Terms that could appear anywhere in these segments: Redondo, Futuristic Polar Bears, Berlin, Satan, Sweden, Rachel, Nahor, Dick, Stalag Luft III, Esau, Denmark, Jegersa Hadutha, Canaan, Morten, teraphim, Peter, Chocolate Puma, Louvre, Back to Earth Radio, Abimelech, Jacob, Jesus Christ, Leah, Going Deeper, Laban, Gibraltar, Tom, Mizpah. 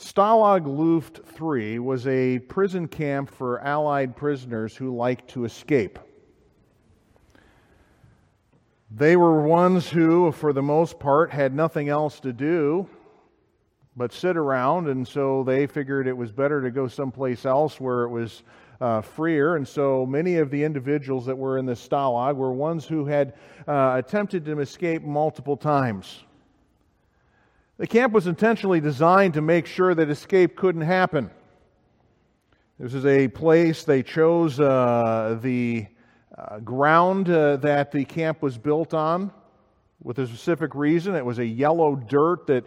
Stalag Luft III was a prison camp for Allied prisoners who liked to escape. They were ones who, for the most part, had nothing else to do but sit around, and so they figured it was better to go someplace else where it was freer, and so many of the individuals that were in the Stalag were ones who had attempted to escape multiple times. The camp was intentionally designed to make sure that escape couldn't happen. This is a place they chose ground that the camp was built on with a specific reason. It was a yellow dirt that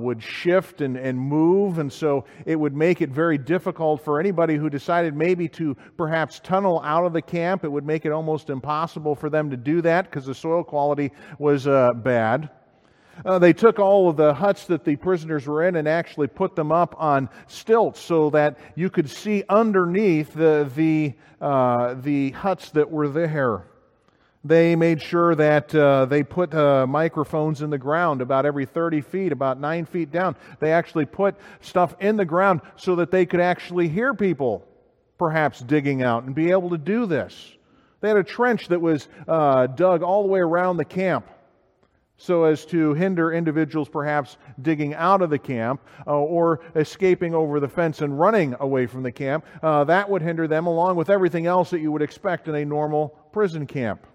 would shift and move, and so it would make it very difficult for anybody who decided maybe to perhaps tunnel out of the camp. It would make it almost impossible for them to do that because the soil quality was bad. They took all of the huts that the prisoners were in and actually put them up on stilts so that you could see underneath the huts that were there. They made sure that they put microphones in the ground about every 30 feet, about 9 feet down. They actually put stuff in the ground so that they could actually hear people perhaps digging out and be able to do this. They had a trench that was dug all the way around the camp, so as to hinder individuals perhaps digging out of the camp or escaping over the fence and running away from the camp. That would hinder them, along with everything else that you would expect in a normal prison camp.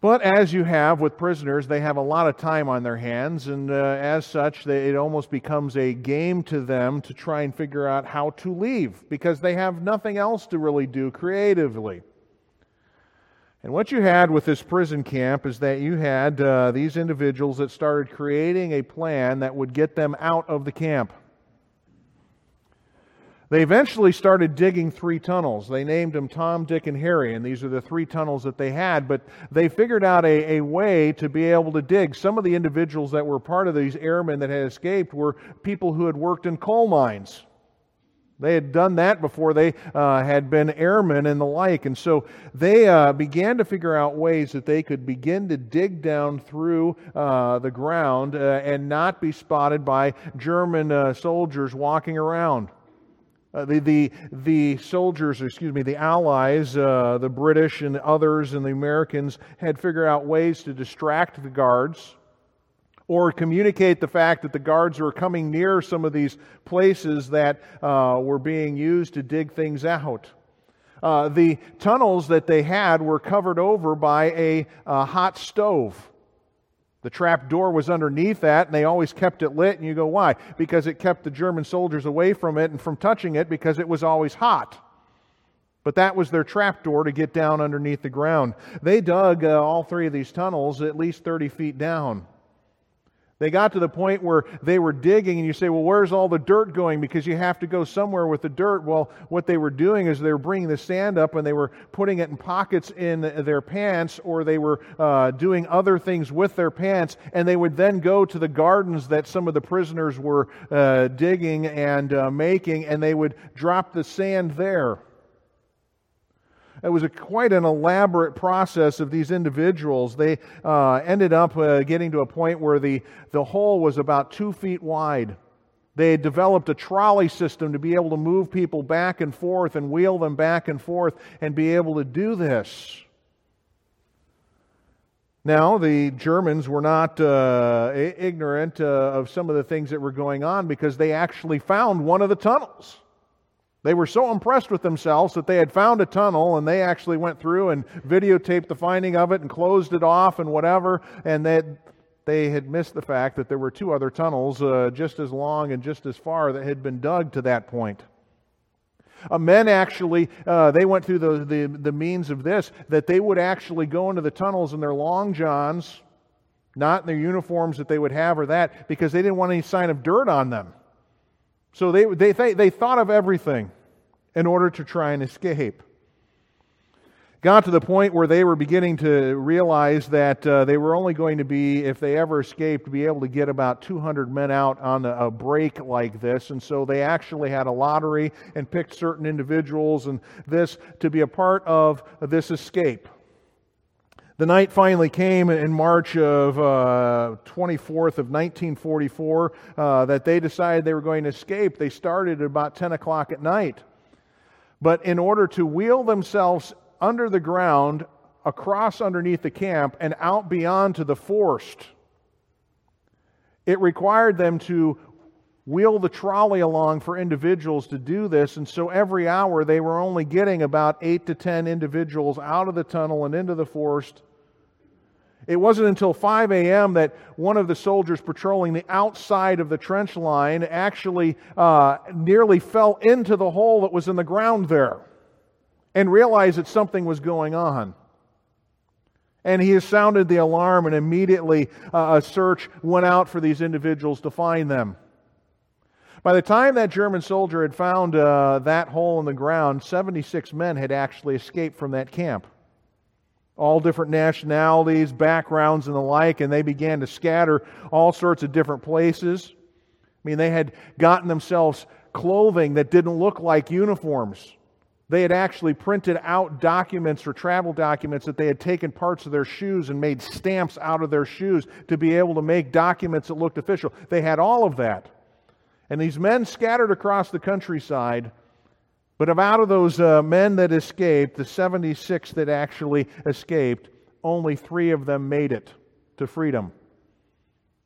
But as you have with prisoners, they have a lot of time on their hands, and as such, it almost becomes a game to them to try and figure out how to leave, because they have nothing else to really do creatively. And what you had with this prison camp is that you had these individuals that started creating a plan that would get them out of the camp. They eventually started digging 3 tunnels. They named them Tom, Dick, and Harry, and these are the 3 tunnels that they had, but they figured out a way to be able to dig. Some of the individuals that were part of these airmen that had escaped were people who had worked in coal mines. They had done that before they had been airmen and the like. And so they began to figure out ways that they could begin to dig down through the ground and not be spotted by German soldiers walking around. The Allies, the British and others and the Americans had figured out ways to distract the guards, or communicate the fact that the guards were coming near some of these places that were being used to dig things out. The tunnels that they had were covered over by a hot stove. The trap door was underneath that, and they always kept it lit, and you go, why? Because it kept the German soldiers away from it and from touching it, because it was always hot. But that was their trapdoor to get down underneath the ground. They dug all 3 of these tunnels at least 30 feet down. They got to the point where they were digging, and you say, well, where's all the dirt going? Because you have to go somewhere with the dirt. Well, what they were doing is they were bringing the sand up, and they were putting it in pockets in their pants, or they were doing other things with their pants, and they would then go to the gardens that some of the prisoners were digging and making, and they would drop the sand there. It was quite an elaborate process of these individuals. They ended up getting to a point where the hole was about 2 feet wide. They had developed a trolley system to be able to move people back and forth and wheel them back and forth and be able to do this. Now, the Germans were not ignorant of some of the things that were going on, because they actually found one of the tunnels. They were so impressed with themselves that they had found a tunnel, and they actually went through and videotaped the finding of it and closed it off and whatever, and that they had missed the fact that there were 2 other tunnels just as long and just as far that had been dug to that point. Men actually, they went through the means of this, that they would actually go into the tunnels in their long johns, not in their uniforms that they would have or that, because they didn't want any sign of dirt on them. So they thought of everything in order to try and escape. Got to the point where they were beginning to realize that they were only going to be, if they ever escaped, be able to get about 200 men out on a break like this. And so they actually had a lottery and picked certain individuals and this to be a part of this escape. The night finally came in March of 24th of 1944 that they decided they were going to escape. They started at about 10 o'clock at night. But in order to wheel themselves under the ground, across underneath the camp, and out beyond to the forest, it required them to wheel the trolley along for individuals to do this, and so every hour they were only getting about 8 to 10 individuals out of the tunnel and into the forest. It wasn't until 5 a.m. that one of the soldiers patrolling the outside of the trench line actually nearly fell into the hole that was in the ground there and realized that something was going on. And he has sounded the alarm, and immediately a search went out for these individuals to find them. By the time that German soldier had found that hole in the ground, 76 men had actually escaped from that camp. All different nationalities, backgrounds, and the like, and they began to scatter all sorts of different places. I mean, they had gotten themselves clothing that didn't look like uniforms. They had actually printed out documents or travel documents that they had taken parts of their shoes and made stamps out of their shoes to be able to make documents that looked official. They had all of that. And these men scattered across the countryside, but out of those men that escaped, the 76 that actually escaped, only 3 of them made it to freedom.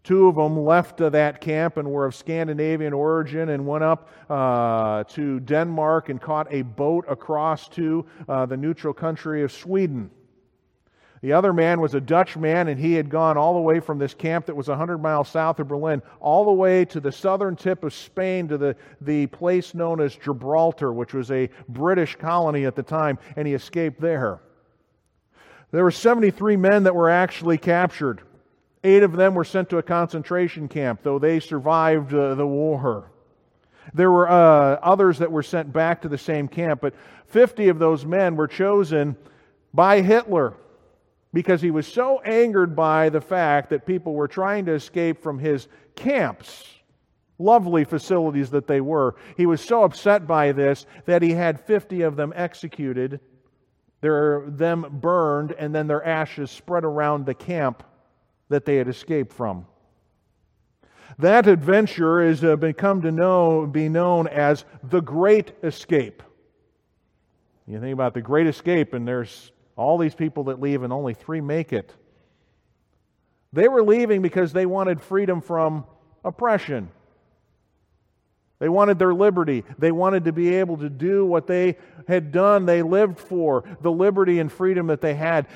2 of them left that camp and were of Scandinavian origin and went up to Denmark and caught a boat across to the neutral country of Sweden. The other man was a Dutch man, and he had gone all the way from this camp that was 100 miles south of Berlin, all the way to the southern tip of Spain, to the place known as Gibraltar, which was a British colony at the time, and he escaped there. There were 73 men that were actually captured. 8 of them were sent to a concentration camp, though they survived the war. There were others that were sent back to the same camp, but 50 of those men were chosen by Hitler, because he was so angered by the fact that people were trying to escape from his camps, lovely facilities that they were. He was so upset by this that he had 50 of them executed, them burned, and then their ashes spread around the camp that they had escaped from. That adventure has be known as the Great Escape. You think about the Great Escape, and there's all these people that leave and only 3 make it. They were leaving because they wanted freedom from oppression. They wanted their liberty. They wanted to be able to do what they had done, they lived for, the liberty and freedom that they had,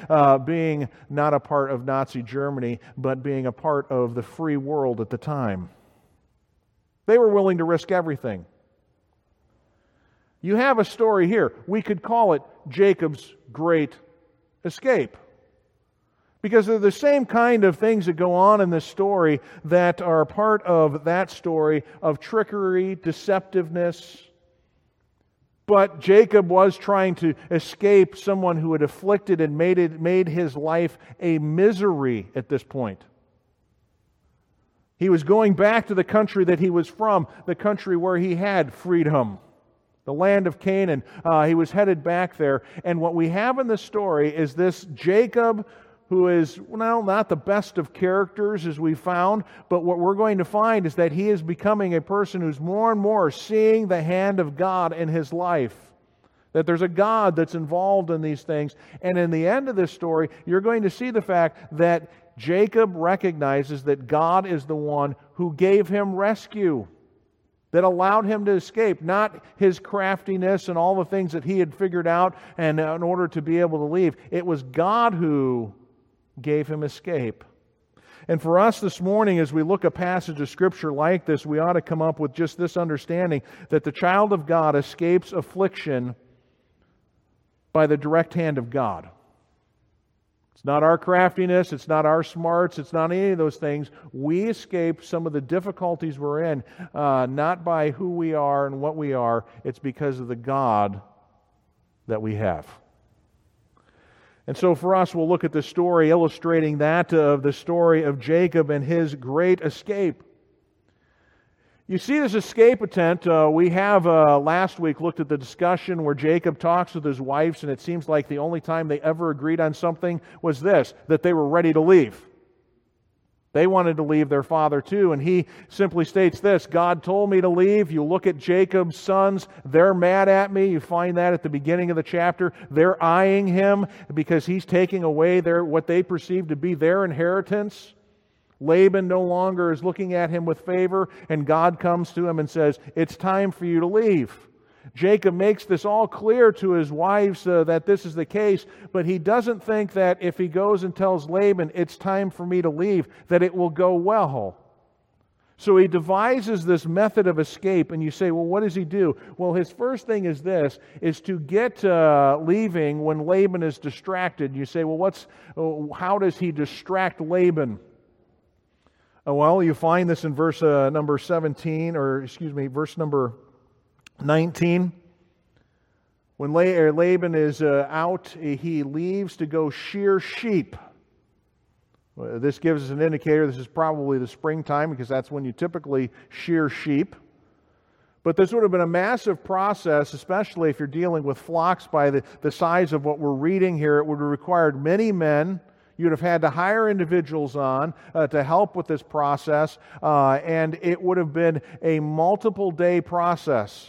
being not a part of Nazi Germany, but being a part of the free world at the time. They were willing to risk everything. You have a story here. We could call it Jacob's Great Escape, because they're the same kind of things that go on in this story that are part of that story of trickery, deceptiveness. But Jacob was trying to escape someone who had afflicted and made his life a misery at this point. He was going back to the country that he was from, the country where he had freedom, the land of Canaan. He was headed back there. And what we have in this story is this Jacob, who is, well, not the best of characters as we found, but what we're going to find is that he is becoming a person who's more and more seeing the hand of God in his life, that there's a God that's involved in these things. And in the end of this story, you're going to see the fact that Jacob recognizes that God is the one who gave him rescue, that allowed him to escape, not his craftiness and all the things that he had figured out and in order to be able to leave. It was God who gave him escape. And for us this morning, as we look a passage of Scripture like this, we ought to come up with just this understanding that the child of God escapes affliction by the direct hand of God. It's not our craftiness, it's not our smarts, it's not any of those things. We escape some of the difficulties we're in, not by who we are and what we are. It's because of the God that we have. And so for us, we'll look at the story illustrating that of the story of Jacob and his great escape. You see this escape attempt. We have last week looked at the discussion where Jacob talks with his wives, and it seems like the only time they ever agreed on something was this, that they were ready to leave. They wanted to leave their father too, and he simply states this, God told me to leave. You look at Jacob's sons, they're mad at me. You find that at the beginning of the chapter. They're eyeing him because he's taking away what they perceive to be their inheritance. Laban no longer is looking at him with favor, and God comes to him and says, it's time for you to leave. Jacob makes this all clear to his wives that this is the case, but he doesn't think that if he goes and tells Laban, it's time for me to leave, that it will go well. So he devises this method of escape, and you say, well, what does he do? Well, his first thing is this, is to get leaving when Laban is distracted. You say, well, how does he distract Laban? Well, you find this in verse number 19. When Laban is out, he leaves to go shear sheep. This gives us an indicator. This is probably the springtime because that's when you typically shear sheep. But this would have been a massive process, especially if you're dealing with flocks by the size of what we're reading here. It would have required many men. You'd have had to hire individuals on to help with this process, and it would have been a multiple-day process.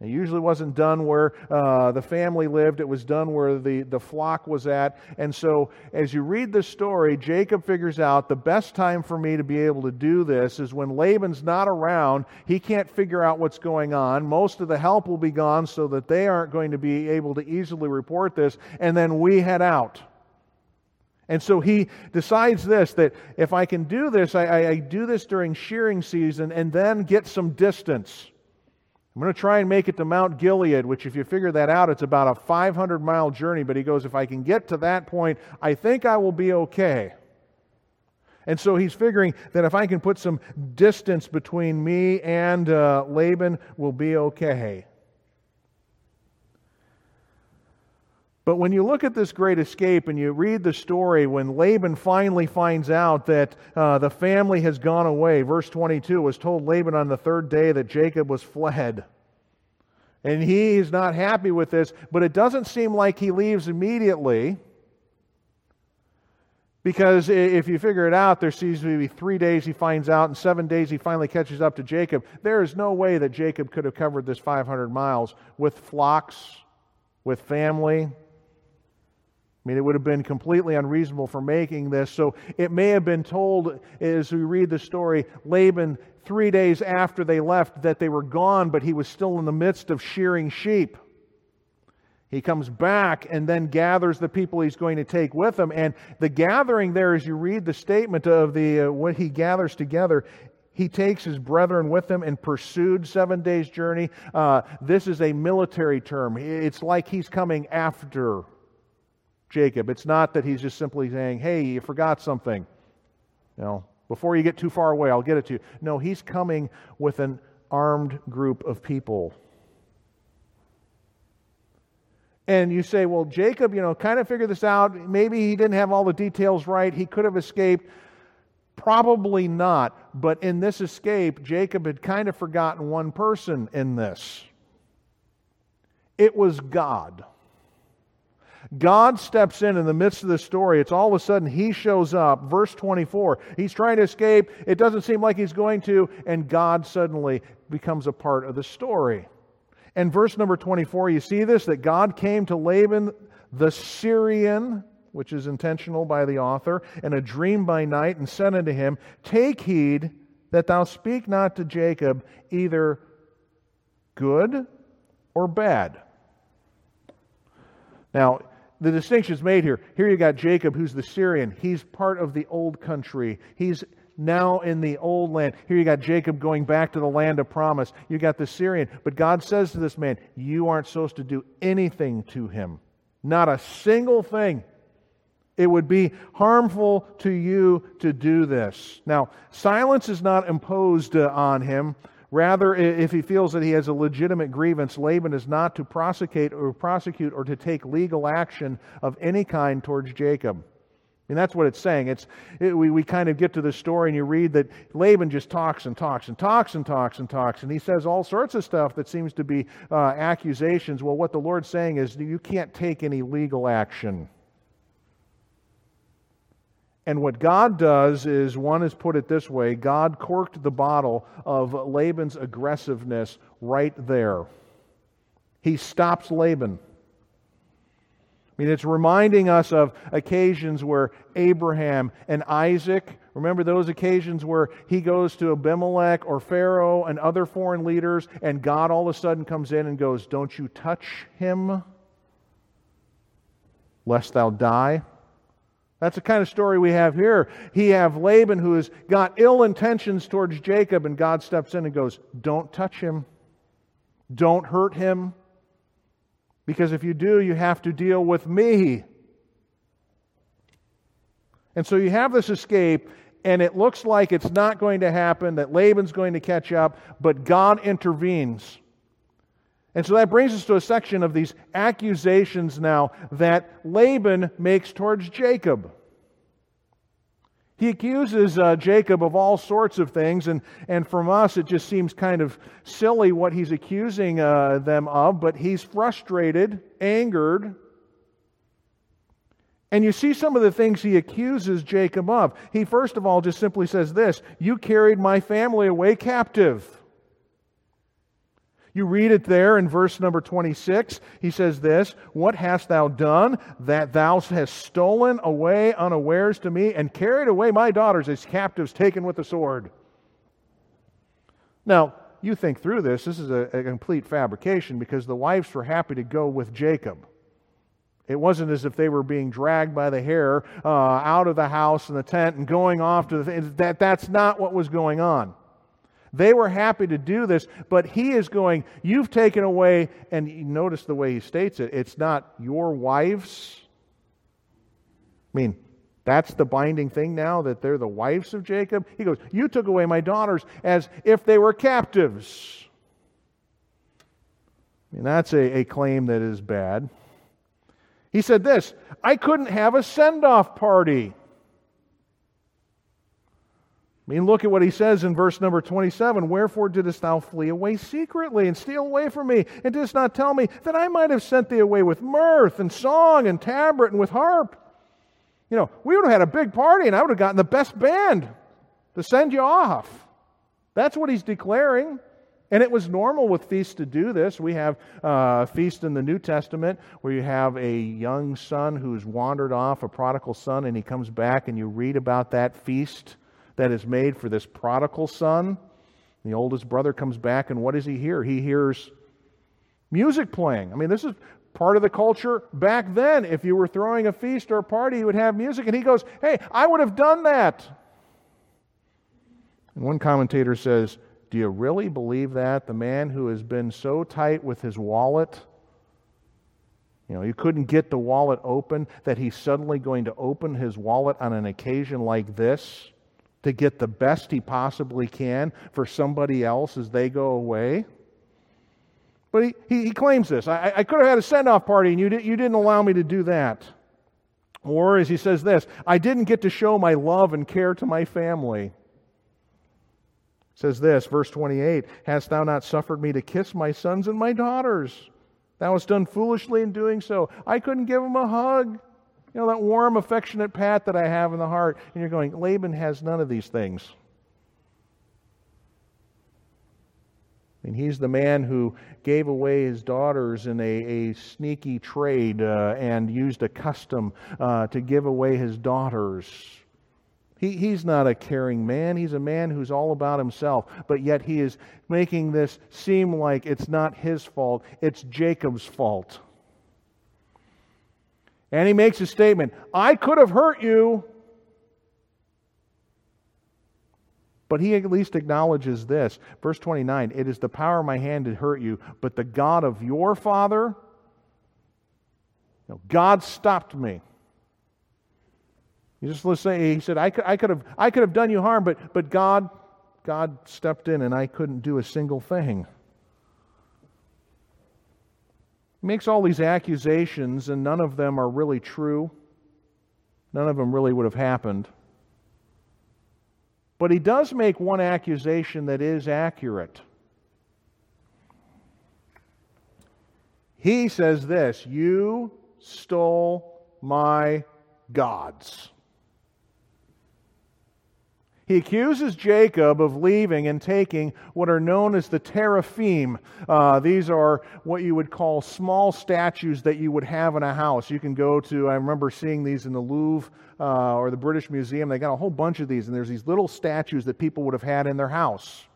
It usually wasn't done where the family lived. It was done where the flock was at. And so as you read this story, Jacob figures out the best time for me to be able to do this is when Laban's not around. He can't figure out what's going on. Most of the help will be gone so that they aren't going to be able to easily report this. And then we head out. And so he decides this, that if I can do this, I do this during shearing season and then get some distance. I'm going to try and make it to Mount Gilead, which if you figure that out, it's about a 500-mile journey. But he goes, if I can get to that point, I think I will be okay. And so he's figuring that if I can put some distance between me and Laban, we'll be okay. But when you look at this great escape and you read the story, when Laban finally finds out that the family has gone away, verse 22 was told Laban on the third day that Jacob was fled. And he is not happy with this, but it doesn't seem like he leaves immediately, because if you figure it out, there seems to be 3 days he finds out and 7 days he finally catches up to Jacob. There is no way that Jacob could have covered this 500 miles with flocks, with family. I mean, it would have been completely unreasonable for making this. So it may have been told, as we read the story, Laban 3 days after they left that they were gone, but he was still in the midst of shearing sheep. He comes back and then gathers the people he's going to take with him. And the gathering there, as you read the statement of what he gathers together, he takes his brethren with him and pursued 7 days' journey. This is a military term. It's like he's coming after Jacob. It's not that he's just simply saying, hey, you forgot something. You know, before you get too far away, I'll get it to you. No, he's coming with an armed group of people. And you say, well, Jacob, kind of figured this out. Maybe he didn't have all the details right. He could have escaped. Probably not. But in this escape, Jacob had kind of forgotten one person in this. It was God. God steps in the midst of the story. It's all of a sudden he shows up. Verse 24, he's trying to escape. It doesn't seem like he's going to. And God suddenly becomes a part of the story. And verse number 24, you see this, that God came to Laban the Syrian, which is intentional by the author, in a dream by night, and said unto him, take heed that thou speak not to Jacob either good or bad. Now, the distinction is made here. Here you got Jacob, who's the Syrian. He's part of the old country. He's now in the old land. Here you got Jacob going back to the land of promise. You got the Syrian. But God says to this man, you aren't supposed to do anything to him. Not a single thing. It would be harmful to you to do this. Now, silence is not imposed on him. Rather, if he feels that he has a legitimate grievance, Laban is not to prosecute or to take legal action of any kind towards Jacob. I mean, that's what it's saying. We kind of get to the story and you read that Laban just talks and talks and talks and talks and talks, and he says all sorts of stuff that seems to be accusations. Well, what the Lord's saying is you can't take any legal action. And what God does is, one has put it this way, God corked the bottle of Laban's aggressiveness right there. He stops Laban. I mean, it's reminding us of occasions where Abraham and Isaac, remember those occasions where he goes to Abimelech or Pharaoh and other foreign leaders, and God all of a sudden comes in and goes, "Don't you touch him, lest thou die." That's the kind of story we have here. He have Laban who has got ill intentions towards Jacob, and God steps in and goes, "Don't touch him. Don't hurt him. Because if you do, you have to deal with me." And so you have this escape, and it looks like it's not going to happen, that Laban's going to catch up, but God intervenes. And so that brings us to a section of these accusations now that Laban makes towards Jacob. He accuses Jacob of all sorts of things, and from us it just seems kind of silly what he's accusing them of, but he's frustrated, angered. And you see some of the things he accuses Jacob of. He first of all just simply says this, "You carried my family away captive." You read it there in verse number 26. He says this, "What hast thou done that thou hast stolen away unawares to me and carried away my daughters as captives taken with the sword?" Now, you think through this. This is a complete fabrication because the wives were happy to go with Jacob. It wasn't as if they were being dragged by the hair out of the house and the tent and going off to the thing. That's not what was going on. They were happy to do this, but he is going, "You've taken away," and notice the way he states it, it's not "your wives." I mean, that's the binding thing now, that they're the wives of Jacob. He goes, "You took away my daughters as if they were captives." I mean, that's a claim that is bad. He said this, "I couldn't have a send-off party." I mean, look at what he says in verse number 27. "Wherefore didst thou flee away secretly and steal away from me, and didst not tell me that I might have sent thee away with mirth and song and tabret and with harp? You know, we would have had a big party, and I would have gotten the best band to send you off." That's what he's declaring. And it was normal with feasts to do this. We have a feast in the New Testament where you have a young son who's wandered off, a prodigal son, and he comes back, and you read about that feast that is made for this prodigal son. The oldest brother comes back, and what does he hear? He hears music playing. I mean, this is part of the culture back then. If you were throwing a feast or a party, you would have music, and he goes, "Hey, I would have done that." And one commentator says, "Do you really believe that? The man who has been so tight with his wallet, you know, you couldn't get the wallet open, that he's suddenly going to open his wallet on an occasion like this to get the best he possibly can for somebody else as they go away?" But he claims this. I could have had a send-off party, and you didn't allow me to do that. Or as he says this, "I didn't get to show my love and care to my family." It says this, verse 28, "Hast thou not suffered me to kiss my sons and my daughters? Thou hast done foolishly in doing so. I couldn't give them a hug." You know, that warm, affectionate pat that I have in the heart. And you're going, Laban has none of these things. I mean, he's the man who gave away his daughters in a sneaky trade and used a custom to give away his daughters. He's not a caring man. He's a man who's all about himself. But yet he is making this seem like it's not his fault. It's Jacob's fault. And he makes a statement, "I could have hurt you." But he at least acknowledges this. Verse 29, "It is the power of my hand to hurt you, but the God of your father," no, God stopped me. You just listen, he said, I could have done you harm, but God stepped in and I couldn't do a single thing. He makes all these accusations, and none of them are really true. None of them really would have happened. But he does make one accusation that is accurate. He says this, "You stole my gods." He accuses Jacob of leaving and taking what are known as the teraphim. These are what you would call small statues that you would have in a house. You can go to, I remember seeing these in the Louvre or the British Museum. They got a whole bunch of these, and there's these little statues that people would have had in their house.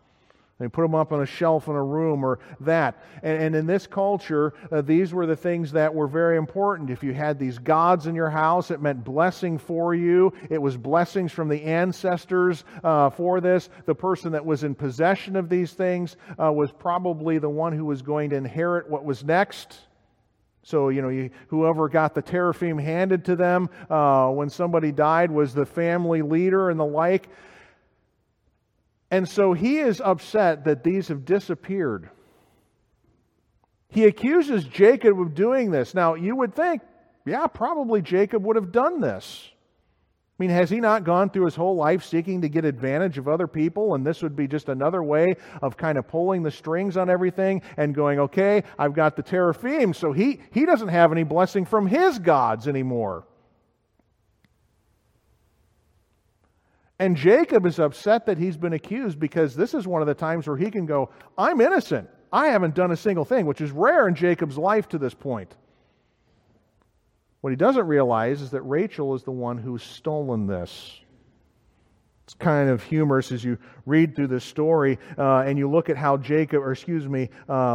They put them up on a shelf in a room or that. And in this culture, these were the things that were very important. If you had these gods in your house, it meant blessing for you. It was blessings from the ancestors for this. The person that was in possession of these things was probably the one who was going to inherit what was next. So, whoever got the teraphim handed to them when somebody died was the family leader and the like. And so he is upset that these have disappeared. He accuses Jacob of doing this. Now, you would think, yeah, probably Jacob would have done this. I mean, has he not gone through his whole life seeking to get advantage of other people? And this would be just another way of kind of pulling the strings on everything and going, okay, I've got the teraphim, so he doesn't have any blessing from his gods anymore. And Jacob is upset that he's been accused because this is one of the times where he can go, I'm innocent. I haven't done a single thing, which is rare in Jacob's life to this point. What he doesn't realize is that Rachel is the one who's stolen this. It's kind of humorous as you read through this story and you look at how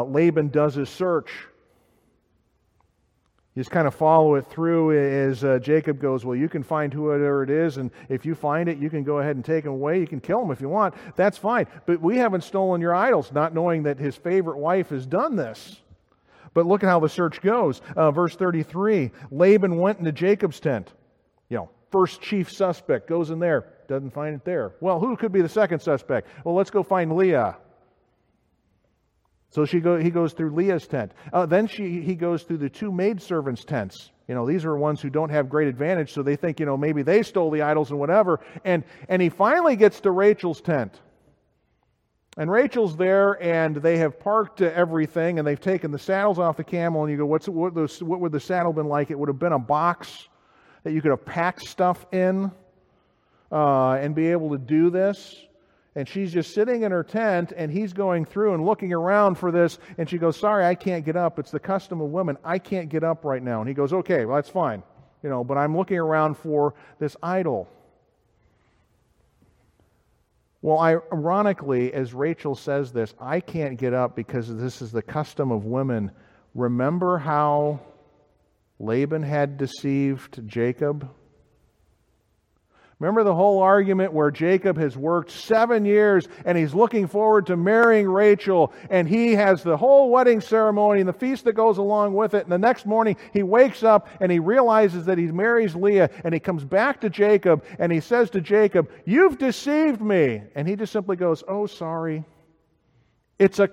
Laban does his search. You just kind of follow it through as Jacob goes, well, you can find whoever it is, and if you find it, you can go ahead and take him away. You can kill him if you want. That's fine. But we haven't stolen your idols, not knowing that his favorite wife has done this. But look at how the search goes. Verse 33, Laban went into Jacob's tent. First chief suspect goes in there, doesn't find it there. Well, who could be the second suspect? Well, let's go find Leah. So he goes through Leah's tent. Then he goes through the two maidservants' tents. These are ones who don't have great advantage, so they think, maybe they stole the idols and whatever. And he finally gets to Rachel's tent. And Rachel's there, and they have parked everything, and they've taken the saddles off the camel, and you go, what would the saddle been like? It would have been a box that you could have packed stuff in and be able to do this. And she's just sitting in her tent, and he's going through and looking around for this. And she goes, sorry, I can't get up. It's the custom of women. I can't get up right now. And he goes, okay, well, that's fine. But I'm looking around for this idol. Well, ironically, as Rachel says this, I can't get up because this is the custom of women. Remember how Laban had deceived Jacob? Remember the whole argument where Jacob has worked 7 years and he's looking forward to marrying Rachel, and he has the whole wedding ceremony and the feast that goes along with it, and the next morning he wakes up and he realizes that he marries Leah, and he comes back to Jacob and he says to Jacob, you've deceived me. And he just simply goes, oh, sorry. It's a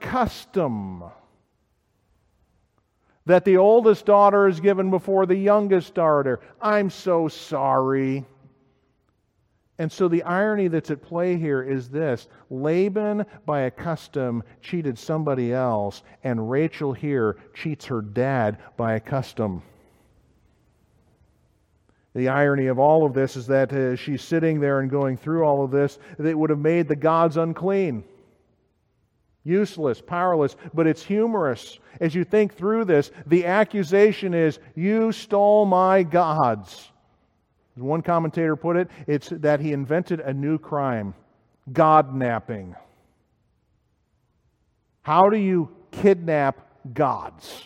custom that the oldest daughter is given before the youngest daughter. I'm so sorry. And so the irony that's at play here is this. Laban, by a custom, cheated somebody else, and Rachel here cheats her dad by a custom. The irony of all of this is that she's sitting there and going through all of this, that would have made the gods unclean. Useless, powerless, but it's humorous. As you think through this, the accusation is, you stole my gods. As one commentator put it, it's that he invented a new crime, God-napping. How do you kidnap gods?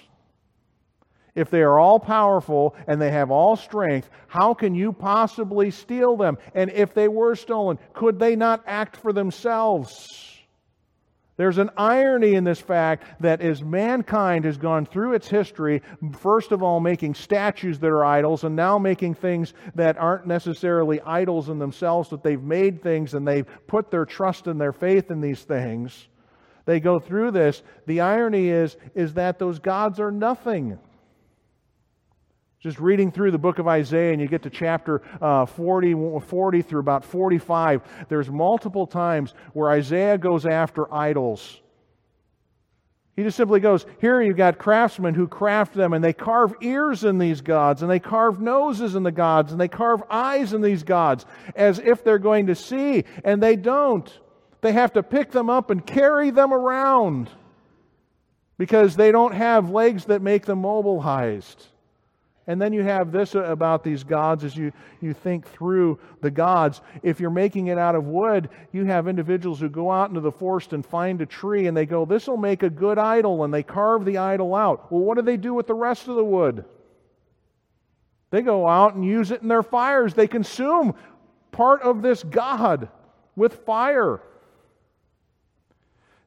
If they are all powerful and they have all strength, how can you possibly steal them? And if they were stolen, could they not act for themselves? There's an irony in this fact that as mankind has gone through its history, first of all making statues that are idols, and now making things that aren't necessarily idols in themselves, that they've made things and they've put their trust and their faith in these things. They go through this. The irony is that those gods are nothing. Just reading through the book of Isaiah, and you get to chapter 40 through about 45, there's multiple times where Isaiah goes after idols. He just simply goes, here you've got craftsmen who craft them, and they carve ears in these gods, and they carve noses in the gods, and they carve eyes in these gods, as if they're going to see, and they don't. They have to pick them up and carry them around because they don't have legs that make them mobilized. And then you have this about these gods as you think through the gods. If you're making it out of wood, you have individuals who go out into the forest and find a tree and they go, this will make a good idol, and they carve the idol out. Well, what do they do with the rest of the wood? They go out and use it in their fires. They consume part of this god with fire.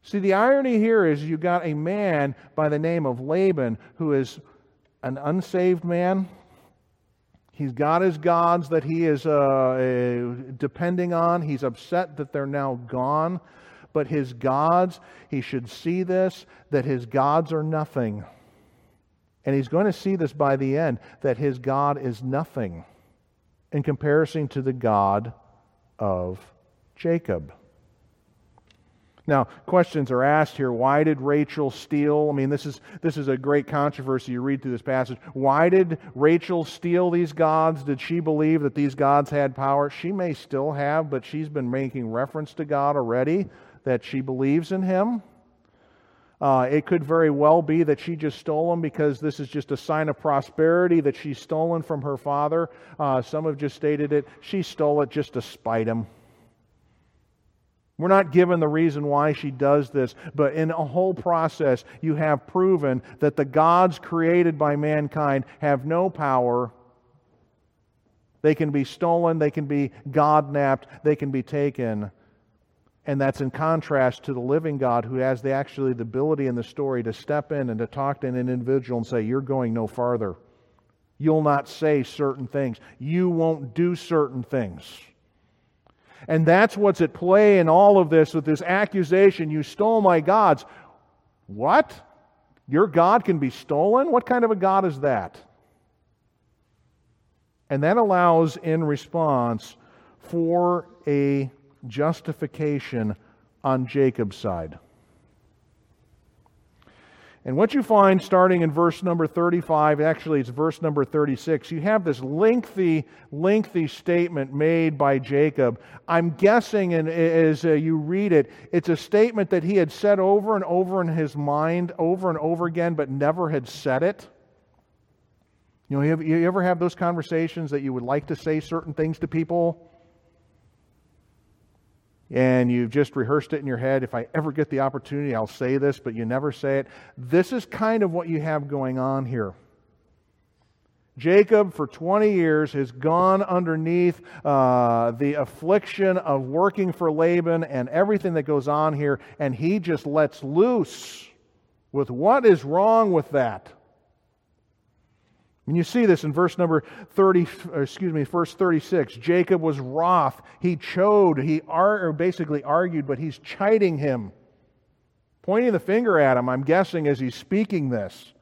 See, the irony here is you got a man by the name of Laban who is an unsaved man. He's got his gods that he is depending on. He's upset that they're now gone. But his gods, he should see this, that his gods are nothing. And he's going to see this by the end, that his God is nothing in comparison to the God of Jacob. Now, questions are asked here. Why did Rachel steal? I mean, this is a great controversy. You read through this passage. Why did Rachel steal these gods? Did she believe that these gods had power? She may still have, but she's been making reference to God already, that she believes in Him. It could very well be that she just stole them because this is just a sign of prosperity that she's stolen from her father. Some have just stated it. She stole it just to spite him. We're not given the reason why she does this, but in a whole process, you have proven that the gods created by mankind have no power. They can be stolen, they can be godnapped, they can be taken. And that's in contrast to the living God who has the ability in the story to step in and to talk to an individual and say, you're going no farther. You'll not say certain things. You won't do certain things. And that's what's at play in all of this with this accusation, you stole my gods. What? Your God can be stolen? What kind of a God is that? And that allows in response for a justification on Jacob's side. And what you find starting in verse number 35, actually it's verse number 36, you have this lengthy statement made by Jacob. I'm guessing, and as you read it, it's a statement that he had said over and over in his mind, over and over again, but never had said it. You know, you ever have those conversations that you would like to say certain things to people? And you've just rehearsed it in your head. If I ever get the opportunity, I'll say this, but you never say it. This is kind of what you have going on here. Jacob, for 20 years, has gone underneath the affliction of working for Laban and everything that goes on here, and he just lets loose with what is wrong with that. And you see this in verse 36. Jacob was wroth. He chode. He basically argued, but he's chiding him, pointing the finger at him, I'm guessing, as he's speaking this.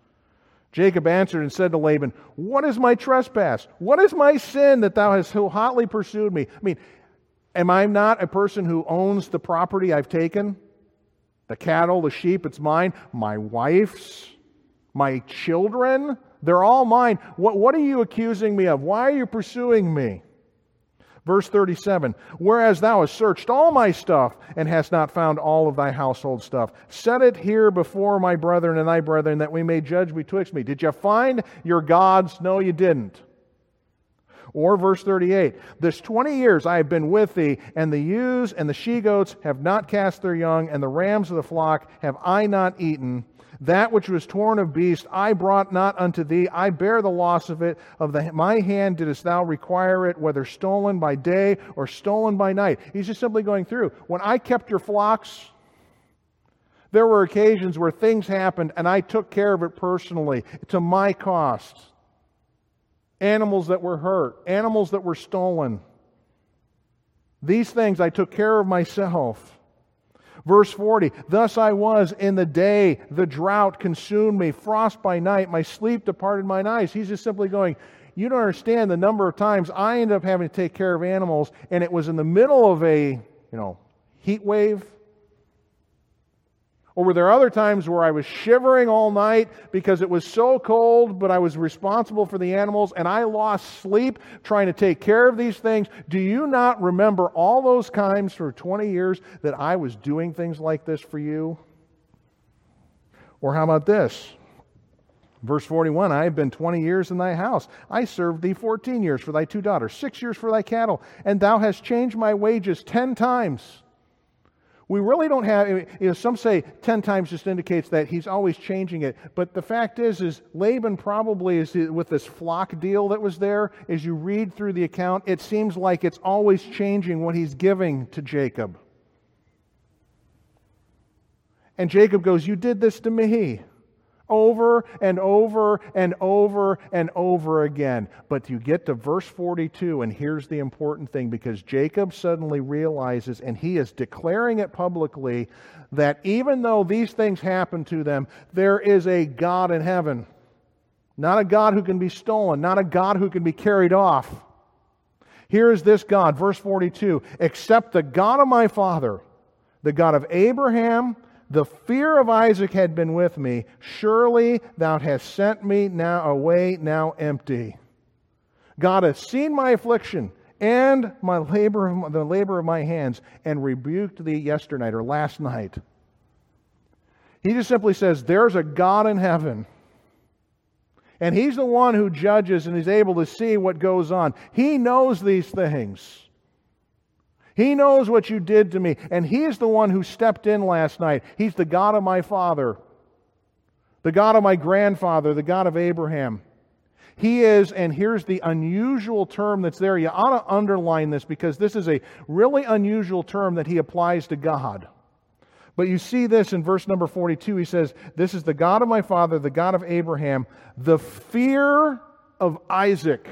Jacob answered and said to Laban, what is my trespass? What is my sin that thou hast so hotly pursued me? I mean, am I not a person who owns the property I've taken? The cattle, the sheep, it's mine. My wife's, my children, they're all mine. What are you accusing me of? Why are you pursuing me? Verse 37, whereas thou hast searched all my stuff and hast not found all of thy household stuff, set it here before my brethren and thy brethren that we may judge betwixt me. Did you find your gods? No, you didn't. Or verse 38, this 20 years I have been with thee, and the ewes and the she-goats have not cast their young, and the rams of the flock have I not eaten. That which was torn of beast, I brought not unto thee. I bear the loss of it. My hand didst thou require it, whether stolen by day or stolen by night. He's just simply going through. When I kept your flocks, there were occasions where things happened, and I took care of it personally, to my cost. Animals that were hurt, animals that were stolen. These things I took care of myself. Verse 40, thus I was in the day, the drought consumed me, frost by night, my sleep departed mine eyes. He's just simply going, you don't understand the number of times I ended up having to take care of animals, and it was in the middle of a, heat wave. Or were there other times where I was shivering all night because it was so cold, but I was responsible for the animals and I lost sleep trying to take care of these things? Do you not remember all those times for 20 years that I was doing things like this for you? Or how about this? Verse 41, I have been 20 years in thy house. I served thee 14 years for thy two daughters, 6 years for thy cattle, and thou hast changed my wages 10 times. We really don't have, some say 10 times just indicates that he's always changing it. But the fact is Laban probably is with this flock deal that was there. As you read through the account, it seems like it's always changing what he's giving to Jacob. And Jacob goes, you did this to me. Over and over and over and over again. But you get to verse 42, and here's the important thing, because Jacob suddenly realizes, and he is declaring it publicly, that even though these things happen to them, there is a God in heaven. Not a God who can be stolen, not a God who can be carried off. Here is this God, verse 42, except the God of my father, the God of Abraham, the fear of Isaac had been with me. Surely thou hast sent me away empty. God hath seen my affliction and the labor of my hands, and rebuked thee yesternight or last night. He just simply says, there's a God in heaven. And he's the one who judges and is able to see what goes on. He knows these things. He knows what you did to me, and He is the one who stepped in last night. He's the God of my father, the God of my grandfather, the God of Abraham. He is, and here's the unusual term that's there. You ought to underline this, because this is a really unusual term that he applies to God. But you see this in verse number 42. He says, this is the God of my father, the God of Abraham, the fear of Isaac.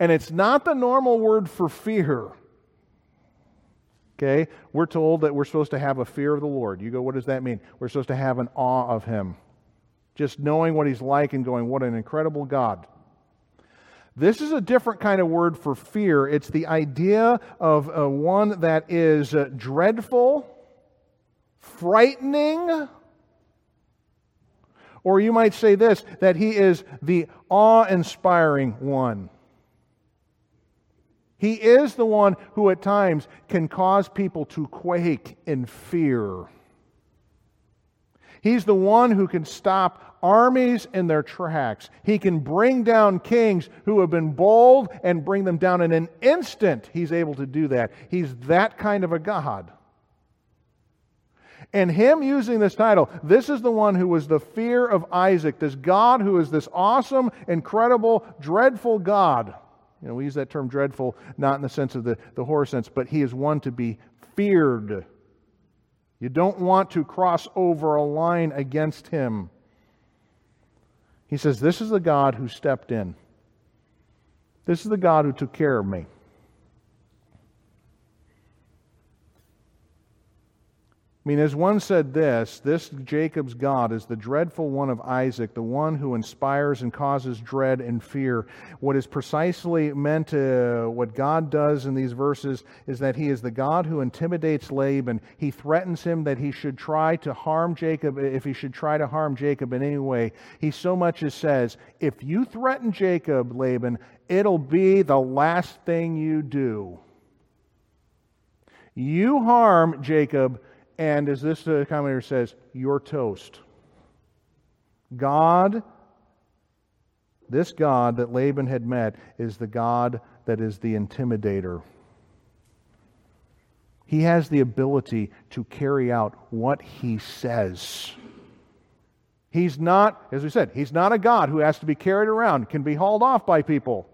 And it's not the normal word for fear. Okay, we're told that we're supposed to have a fear of the Lord. You go, what does that mean? We're supposed to have an awe of Him. Just knowing what He's like and going, what an incredible God. This is a different kind of word for fear. It's the idea of one that is dreadful, frightening, or you might say this, that He is the awe-inspiring one. He is the one who at times can cause people to quake in fear. He's the one who can stop armies in their tracks. He can bring down kings who have been bold and bring them down in an instant. He's able to do that. He's that kind of a God. And him using this title, this is the one who was the fear of Isaac, this God who is this awesome, incredible, dreadful God. We use that term dreadful, not in the sense of the horror sense, but he is one to be feared. You don't want to cross over a line against him. He says, this is the God who stepped in. This is the God who took care of me. As one said this Jacob's God is the dreadful one of Isaac, the one who inspires and causes dread and fear. What is precisely meant to what God does in these verses is that He is the God who intimidates Laban. He threatens him that he should try to harm Jacob if he should try to harm Jacob in any way. He so much as says, if you threaten Jacob, Laban, it'll be the last thing you do. You harm Jacob, and as this commentator says, you're toast. God, this God that Laban had met, is the God that is the intimidator. He has the ability to carry out what he says. He's not, as we said, he's not a God who has to be carried around, can be hauled off by people,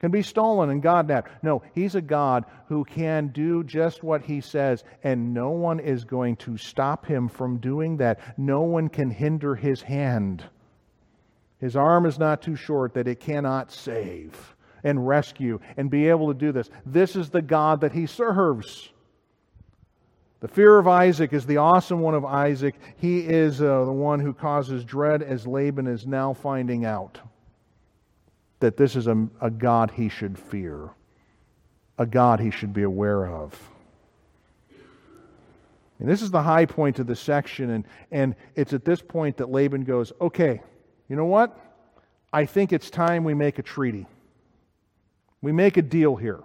can be stolen and kidnapped. No, He's a God who can do just what He says, and no one is going to stop Him from doing that. No one can hinder His hand. His arm is not too short that it cannot save and rescue and be able to do this. This is the God that he serves. The fear of Isaac is the awesome one of Isaac. He is the one who causes dread, as Laban is now finding out that this is a God he should fear, a God he should be aware of. And this is the high point of the section, and it's at this point that Laban goes, okay, you know what? I think it's time we make a treaty. We make a deal here.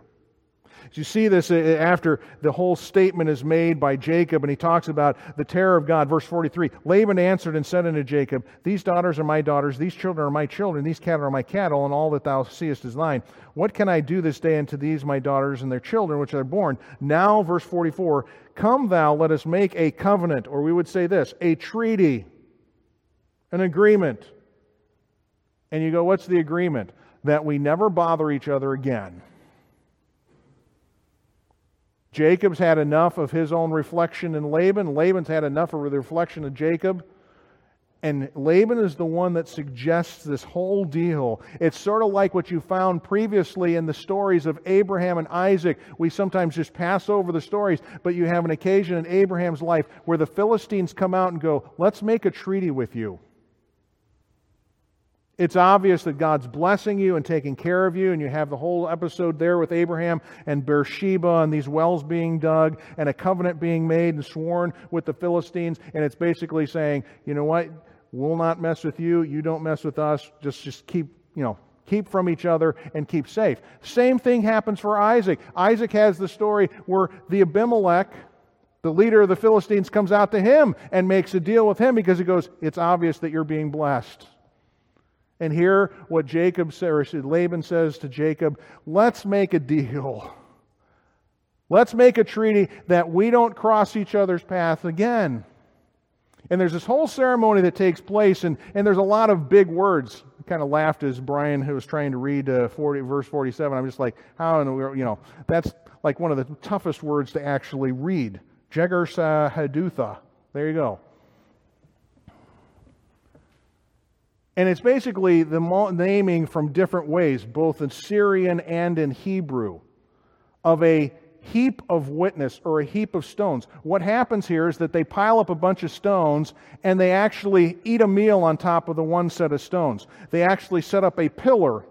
You see this after the whole statement is made by Jacob, and he talks about the terror of God. Verse 43, Laban answered and said unto Jacob, These daughters are my daughters, these children are my children, these cattle are my cattle, and all that thou seest is thine. What can I do this day unto these my daughters and their children which are born? Now, verse 44, Come thou, let us make a covenant, or we would say this, a treaty, an agreement. And you go, what's the agreement? That we never bother each other again. Jacob's had enough of his own reflection in Laban. Laban's had enough of the reflection of Jacob. And Laban is the one that suggests this whole deal. It's sort of like what you found previously in the stories of Abraham and Isaac. We sometimes just pass over the stories, but you have an occasion in Abraham's life where the Philistines come out and go, let's make a treaty with you. It's obvious that God's blessing you and taking care of you, and you have the whole episode there with Abraham and Beersheba and these wells being dug and a covenant being made and sworn with the Philistines, and it's basically saying, you know what, we'll not mess with you, you don't mess with us, just keep, you know, keep from each other and keep safe. Same thing happens for Isaac. Isaac has the story where the Abimelech, the leader of the Philistines, comes out to him and makes a deal with him because he goes, it's obvious that you're being blessed. And here, what Laban says to Jacob, let's make a deal. Let's make a treaty that we don't cross each other's path again. And there's this whole ceremony that takes place, and there's a lot of big words. I kind of laughed as Brian, who was trying to read verse 47. I'm just like, how in the world, you know, that's like one of the toughest words to actually read. Jegersa Hadutha. There you go. And it's basically the naming from different ways, both in Syrian and in Hebrew, of a heap of witness or a heap of stones. What happens here is that they pile up a bunch of stones and they actually eat a meal on top of the one set of stones. They actually set up a pillar.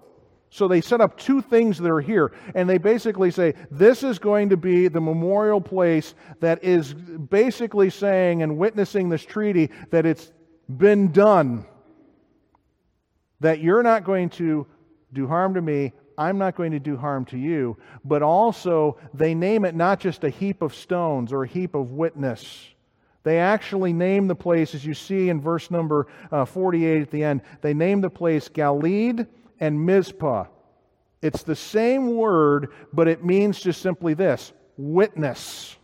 So they set up two things that are here, and they basically say, this is going to be the memorial place that is basically saying and witnessing this treaty that it's been done. That you're not going to do harm to me, I'm not going to do harm to you, but also they name it not just a heap of stones or a heap of witness. They actually name the place, as you see in verse number 48 at the end, they name the place Galeed and Mizpah. It's the same word, but it means just simply this, witness.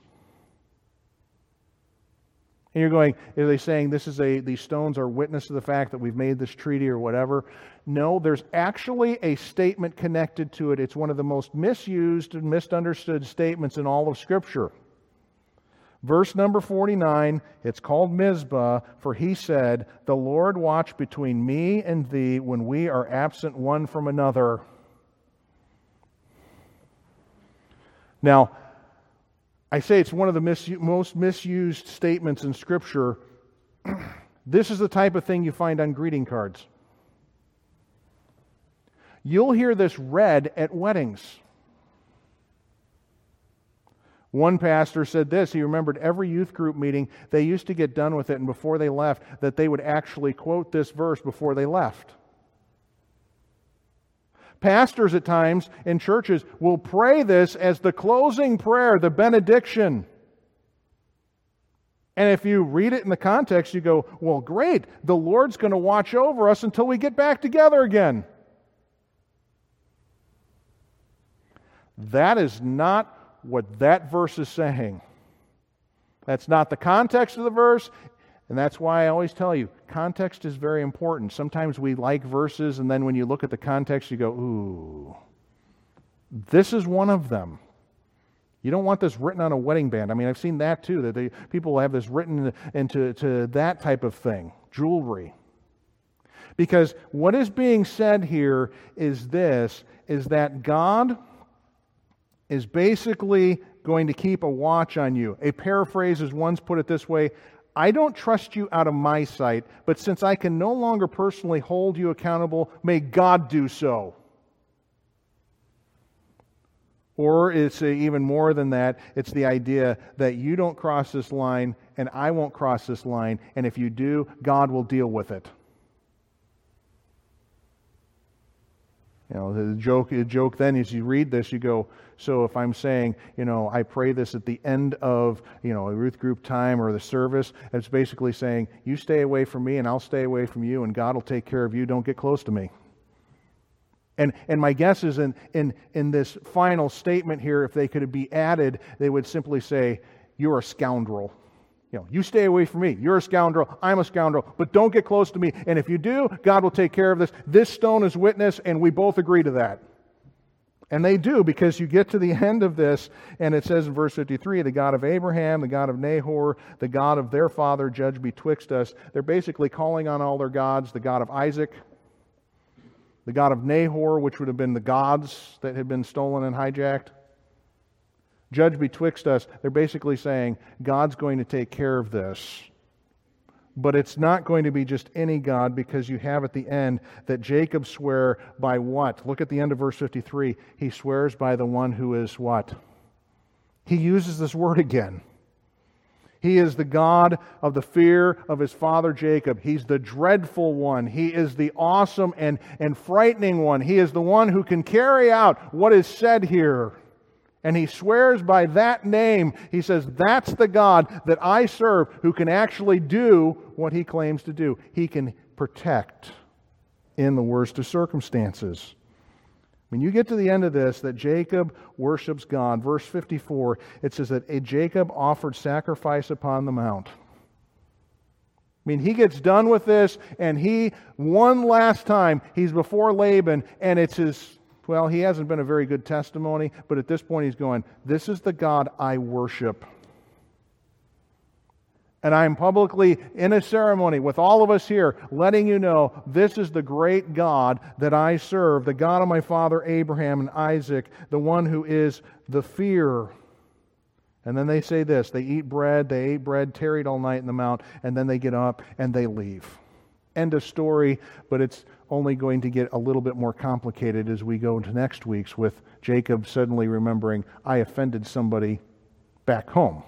And you're going, are they saying these stones are witness to the fact that we've made this treaty or whatever? No, there's actually a statement connected to it. It's one of the most misused and misunderstood statements in all of Scripture. Verse number 49, it's called Mizpah, for he said, The Lord watch between me and thee when we are absent one from another. Now, I say it's one of the most misused statements in Scripture. This is the type of thing you find on greeting cards. You'll hear this read at weddings. One pastor said this, he remembered every youth group meeting, they used to get done with it, and before they left, that they would actually quote this verse before they left. Pastors at times in churches will pray this as the closing prayer, the benediction. And if you read it in the context, you go, well, great, the Lord's going to watch over us until we get back together again. That is not what that verse is saying. That's not the context of the verse. And that's why I always tell you, context is very important. Sometimes we like verses, and then when you look at the context, you go, ooh, this is one of them. You don't want this written on a wedding band. I mean, I've seen that too, that people have this written into that type of thing, jewelry. Because what is being said here is that God is basically going to keep a watch on you. A paraphrase is once put it this way: I don't trust you out of my sight, but since I can no longer personally hold you accountable, may God do so. Or it's even more than that. It's the idea that you don't cross this line and I won't cross this line, and if you do, God will deal with it. You know, the joke then is you read this, you go, so if I'm saying, you know, I pray this at the end of, you know, a youth group time or the service, it's basically saying, you stay away from me and I'll stay away from you and God will take care of you, don't get close to me. And my guess is in this final statement here, if they could be added, they would simply say, you're a scoundrel. You know, you stay away from me. You're a scoundrel. I'm a scoundrel. But don't get close to me. And if you do, God will take care of this. This stone is witness, and we both agree to that. And they do, because you get to the end of this, and it says in verse 53, the God of Abraham, the God of Nahor, the God of their father, judge betwixt us. They're basically calling on all their gods, the God of Isaac, the God of Nahor, which would have been the gods that had been stolen and hijacked. Judge betwixt us. They're basically saying, God's going to take care of this. But it's not going to be just any God, because you have at the end that Jacob swear by what? Look at the end of verse 53. He swears by the one who is what? He uses this word again. He is the God of the fear of his father Jacob. He's the dreadful one. He is the awesome and frightening one. He is the one who can carry out what is said here. And he swears by that name. He says, that's the God that I serve, who can actually do what he claims to do. He can protect in the worst of circumstances. When you get to the end of this, that Jacob worships God. Verse 54, it says that Jacob offered sacrifice upon the mount. I mean, he gets done with this, and he, one last time, he's before Laban, and it's his, well, he hasn't been a very good testimony, but at this point he's going, this is the God I worship. And I'm publicly in a ceremony with all of us here letting you know this is the great God that I serve, the God of my father Abraham and Isaac, the one who is the fear. And then they say this, they ate bread, tarried all night in the mount, and then they get up and they leave. End of story, but it's only going to get a little bit more complicated as we go into next week's with Jacob suddenly remembering, I offended somebody back home.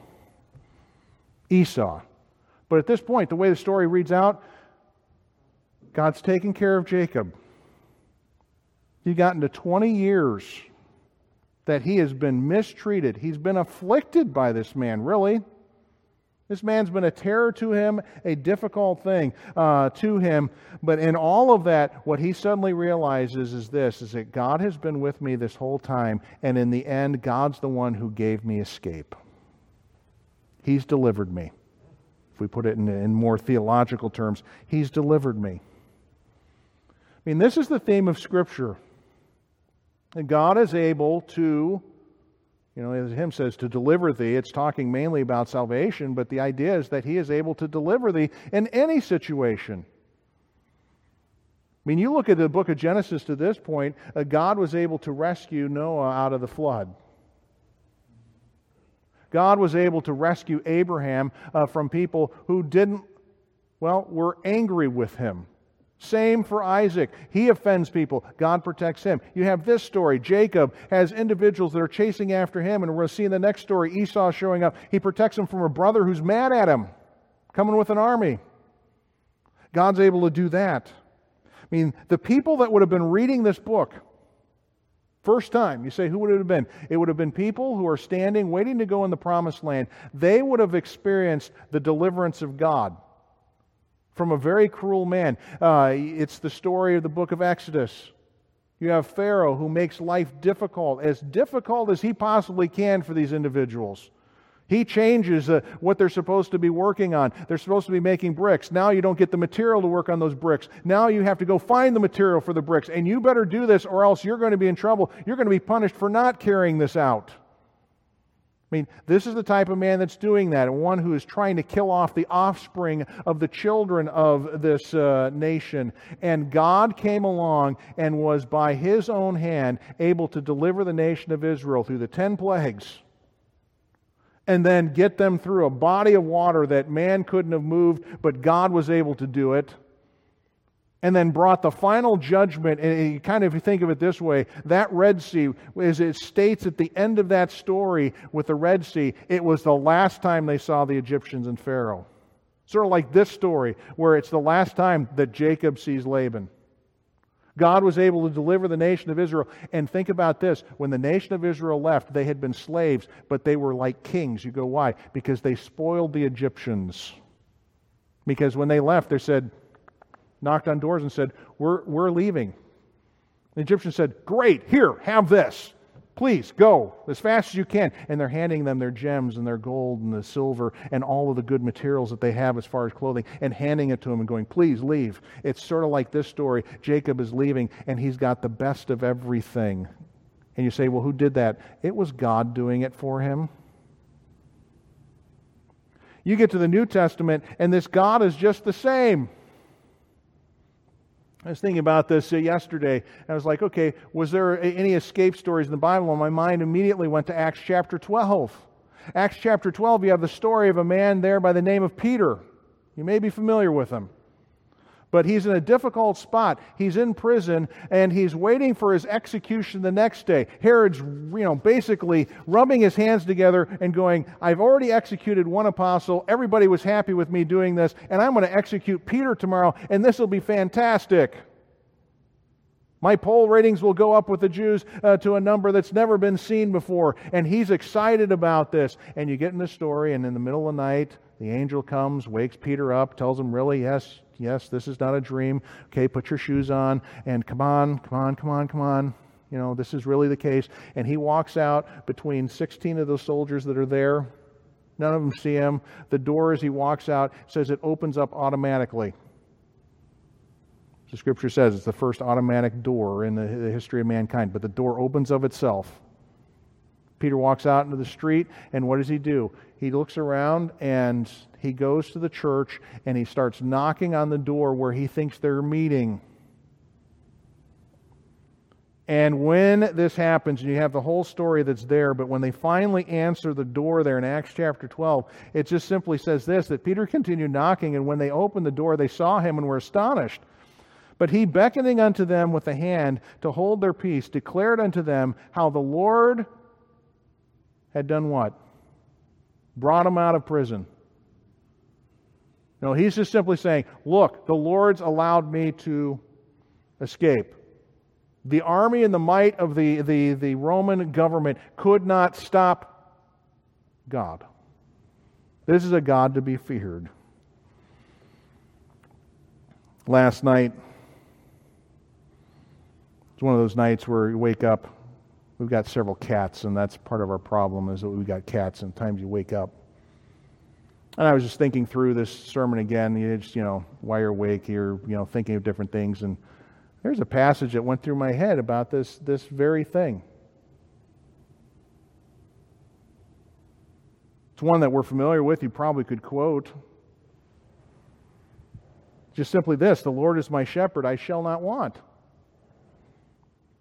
Esau. But at this point, the way the story reads out, God's taking care of Jacob. You've gotten to 20 years that he has been mistreated. He's been afflicted by this man, really. This man's been a terror to him, a difficult thing to him. But in all of that, what he suddenly realizes is this, is that God has been with me this whole time, and in the end, God's the one who gave me escape. He's delivered me. If we put it in more theological terms, He's delivered me. I mean, this is the theme of Scripture. And God is able to, you know, as the hymn says, to deliver thee. It's talking mainly about salvation, but the idea is that He is able to deliver thee in any situation. I mean, you look at the book of Genesis to this point, God was able to rescue Noah out of the flood. God was able to rescue Abraham from people who were angry with him. Same for Isaac. He offends people. God protects him. You have this story. Jacob has individuals that are chasing after him, and we're going to see in the next story Esau showing up. He protects him from a brother who's mad at him, coming with an army. God's able to do that. I mean, the people that would have been reading this book first time, you say, who would it have been? It would have been people who are standing, waiting to go in the promised land. They would have experienced the deliverance of God from a very cruel man. It's the story of the book of Exodus. You have Pharaoh who makes life difficult as he possibly can for these individuals. He changes what they're supposed to be working on. They're supposed to be making bricks. Now you don't get the material to work on those bricks. Now you have to go find the material for the bricks. And you better do this or else you're going to be in trouble. You're going to be punished for not carrying this out. I mean, this is the type of man that's doing that, and one who is trying to kill off the offspring of the children of this nation. And God came along and was by His own hand able to deliver the nation of Israel through the 10 plagues. and then get them through a body of water that man couldn't have moved, but God was able to do it, and then brought the final judgment. And you kind of think of it this way, that Red Sea, as it states at the end of that story with the Red Sea, it was the last time they saw the Egyptians and Pharaoh. Sort of like this story, where it's the last time that Jacob sees Laban. God was able to deliver the nation of Israel. And think about this, when the nation of Israel left, they had been slaves, but they were like kings. You go, why? Because they spoiled the Egyptians. Because when they left, they said, knocked on doors and said, we're leaving. The Egyptians said, great, here, have this. Please, go as fast as you can. And they're handing them their gems and their gold and the silver and all of the good materials that they have as far as clothing, and handing it to them and going, please leave. It's sort of like this story. Jacob is leaving and he's got the best of everything. And you say, well, who did that? It was God doing it for him. You get to the New Testament and this God is just the same. I was thinking about this yesterday. I was like, okay, was there any escape stories in the Bible? And my mind immediately went to Acts chapter 12. Acts chapter 12, you have the story of a man there by the name of Peter. You may be familiar with him. But he's in a difficult spot. He's in prison, and he's waiting for his execution the next day. Herod's, basically rubbing his hands together and going, I've already executed one apostle. Everybody was happy with me doing this, and I'm going to execute Peter tomorrow, and this will be fantastic. My poll ratings will go up with the Jews to a number that's never been seen before, and he's excited about this. And you get in the story, and in the middle of the night, the angel comes, wakes Peter up, tells him, really, yes, this is not a dream. Okay, put your shoes on, and come on. This is really the case. And he walks out between 16 of those soldiers that are there. None of them see him. The door, as he walks out, says it opens up automatically. The Scripture says it's the first automatic door in the history of mankind, but the door opens of itself. Peter walks out into the street, and what does he do? He looks around, and he goes to the church, and he starts knocking on the door where he thinks they're meeting. And when this happens, and you have the whole story that's there, but when they finally answer the door there in Acts chapter 12, it just simply says this, that Peter continued knocking, and when they opened the door, they saw him and were astonished. But he, beckoning unto them with a hand to hold their peace, declared unto them how the Lord had done what? Brought him out of prison. No, he's just simply saying, look, the Lord's allowed me to escape. The army and the might of the Roman government could not stop God. This is a God to be feared. Last night, it's one of those nights where you wake up. We've got several cats, and that's part of our problem, is that we've got cats, and times you wake up. And I was just thinking through this sermon again, while you're awake, you're, thinking of different things, and there's a passage that went through my head about this very thing. It's one that we're familiar with, you probably could quote. Just simply this, the Lord is my shepherd, I shall not want.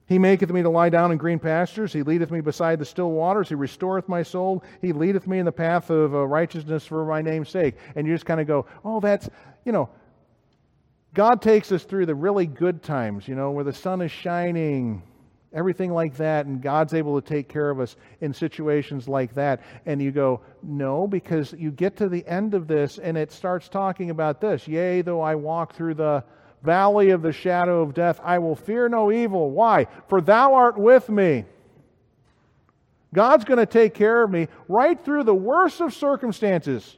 He maketh me to lie down in green pastures. He leadeth me beside the still waters. He restoreth my soul. He leadeth me in the path of righteousness for my name's sake. And you just kind of go, oh, that's, God takes us through the really good times, where the sun is shining, everything like that, and God's able to take care of us in situations like that. And you go, no, because you get to the end of this, and it starts talking about this. Yea, though I walk through the valley of the shadow of death, I will fear no evil. Why? For thou art with me. God's going to take care of me right through the worst of circumstances.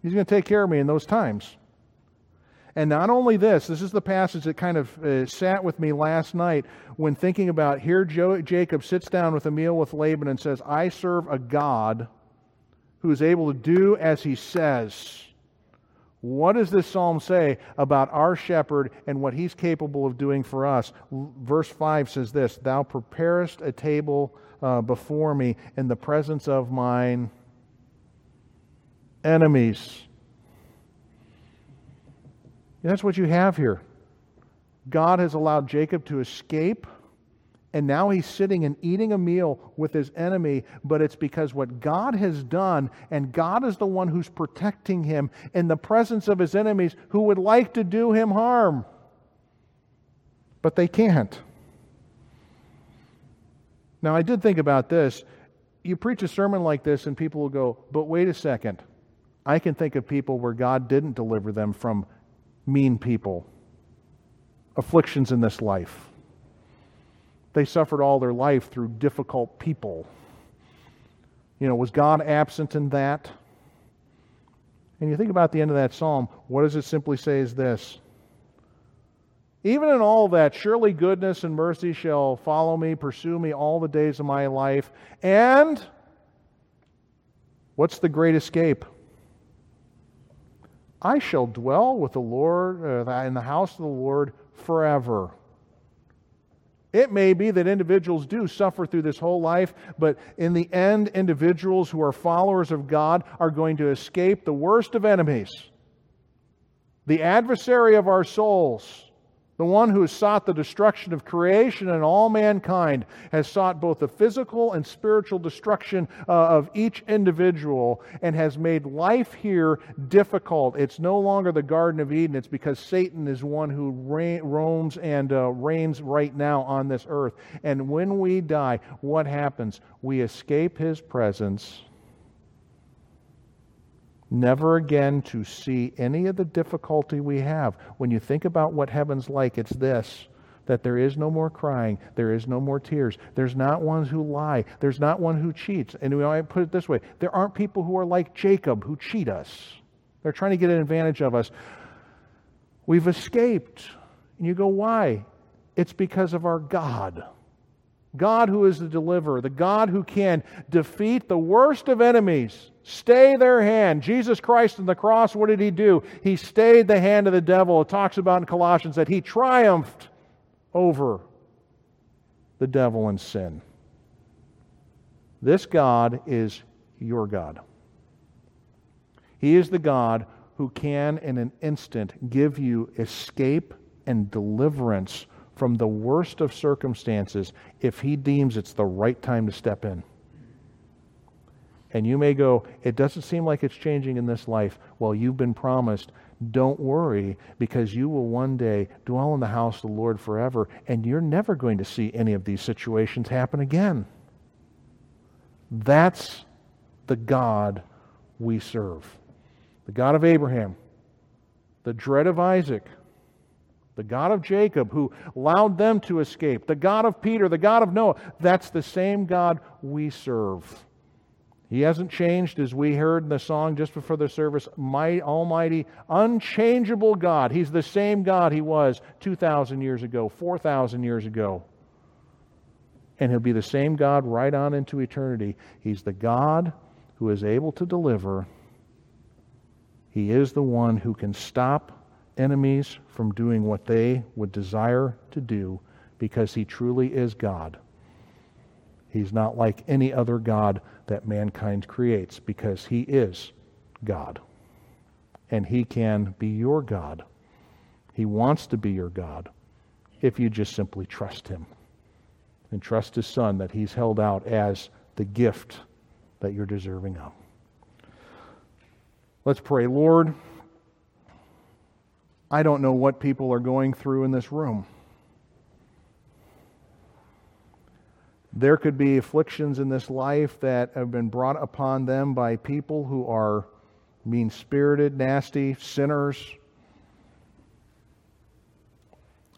He's going to take care of me in those times. And not only this is the passage that kind of sat with me last night when thinking about here Jacob sits down with a meal with Laban and says, I serve a God who is able to do as he says. What does this psalm say about our shepherd and what he's capable of doing for us? Verse 5 says this, Thou preparest a table before me in the presence of mine enemies. That's what you have here. God has allowed Jacob to escape And now he's sitting and eating a meal with his enemy, but it's because what God has done, and God is the one who's protecting him in the presence of his enemies who would like to do him harm. But they can't. Now, I did think about this. You preach a sermon like this and people will go, but wait a second. I can think of people where God didn't deliver them from mean people, afflictions in this life. They suffered all their life through difficult people. You know, was God absent in that? And you think about the end of that psalm, what does it simply say is this? Even in all that, surely goodness and mercy shall follow me, pursue me all the days of my life. And what's the great escape? I shall dwell with the Lord, in the house of the Lord forever. It may be that individuals do suffer through this whole life, but in the end, individuals who are followers of God are going to escape the worst of enemies. The adversary of our souls, the one who has sought the destruction of creation and all mankind, has sought both the physical and spiritual destruction of each individual and has made life here difficult. It's no longer the Garden of Eden. It's because Satan is one who roams and reigns right now on this earth. And when we die, what happens? We escape his presence, never again to see any of the difficulty we have. When you think about what heaven's like, it's this, that there is no more crying, there is no more tears, there's not one who lie, there's not one who cheats. And I put it this way, there aren't people who are like Jacob who cheat us. They're trying to get an advantage of us. We've escaped. And you go, why? It's because of our God. God who is the deliverer, the God who can defeat the worst of enemies, stay their hand. Jesus Christ on the cross, what did he do? He stayed the hand of the devil. It talks about in Colossians that he triumphed over the devil and sin. This God is your God. He is the God who can in an instant give you escape and deliverance from the worst of circumstances if he deems it's the right time to step in. And you may go, it doesn't seem like it's changing in this life. Well, you've been promised, don't worry, because you will one day dwell in the house of the Lord forever, and you're never going to see any of these situations happen again. That's the God we serve. The God of Abraham, the dread of Isaac, the God of Jacob who allowed them to escape, the God of Peter, the God of Noah. That's the same God we serve. He hasn't changed, as we heard in the song just before the service, my almighty, unchangeable God. He's the same God he was 2,000 years ago, 4,000 years ago. And he'll be the same God right on into eternity. He's the God who is able to deliver. He is the one who can stop enemies from doing what they would desire to do, because he truly is God. He's not like any other God that mankind creates, because he is God. And he can be your God. He wants to be your God if you just simply trust him and trust his Son that he's held out as the gift that you're deserving of. Let's pray. Lord, I don't know what people are going through in this room. There could be afflictions in this life that have been brought upon them by people who are mean-spirited, nasty, sinners.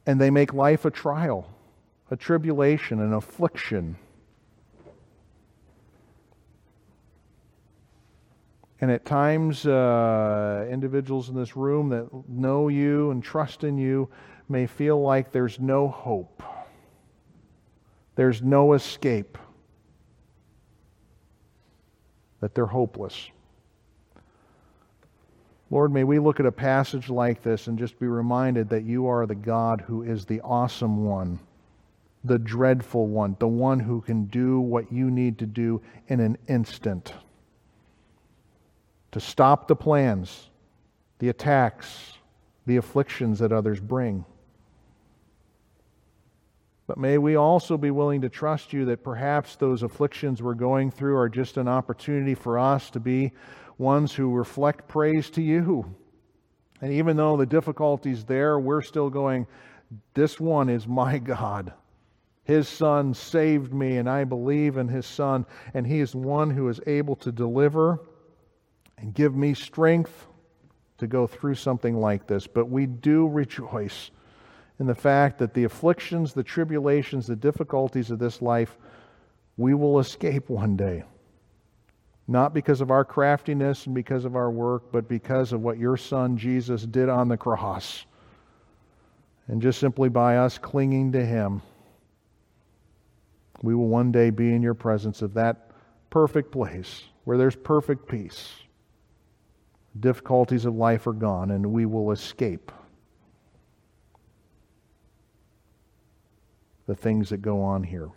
And they make life a trial, a tribulation, an affliction. And at times, individuals in this room that know you and trust in you may feel like there's no hope. There's no escape. That they're hopeless. Lord, may we look at a passage like this and just be reminded that you are the God who is the awesome one, the dreadful one, the one who can do what you need to do in an instant. To stop the plans, the attacks, the afflictions that others bring. But may we also be willing to trust you that perhaps those afflictions we're going through are just an opportunity for us to be ones who reflect praise to you. And even though the difficulty's there, we're still going, this one is my God. His Son saved me, and I believe in His Son, and He is one who is able to deliver and give me strength to go through something like this. But we do rejoice in the fact that the afflictions, the tribulations, the difficulties of this life, we will escape one day. Not because of our craftiness and because of our work, but because of what your Son Jesus did on the cross. And just simply by us clinging to Him, we will one day be in your presence of that perfect place where there's perfect peace. Difficulties of life are gone, and we will escape the things that go on here.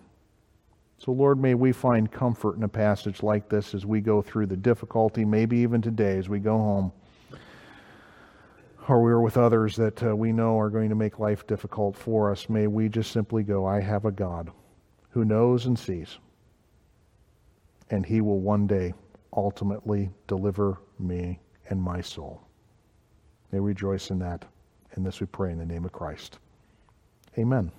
So Lord, may we find comfort in a passage like this as we go through the difficulty, maybe even today as we go home, or we're with others that we know are going to make life difficult for us. May we just simply go, I have a God who knows and sees, and He will one day ultimately deliver me and my soul. May we rejoice in that. And this we pray in the name of Christ. Amen.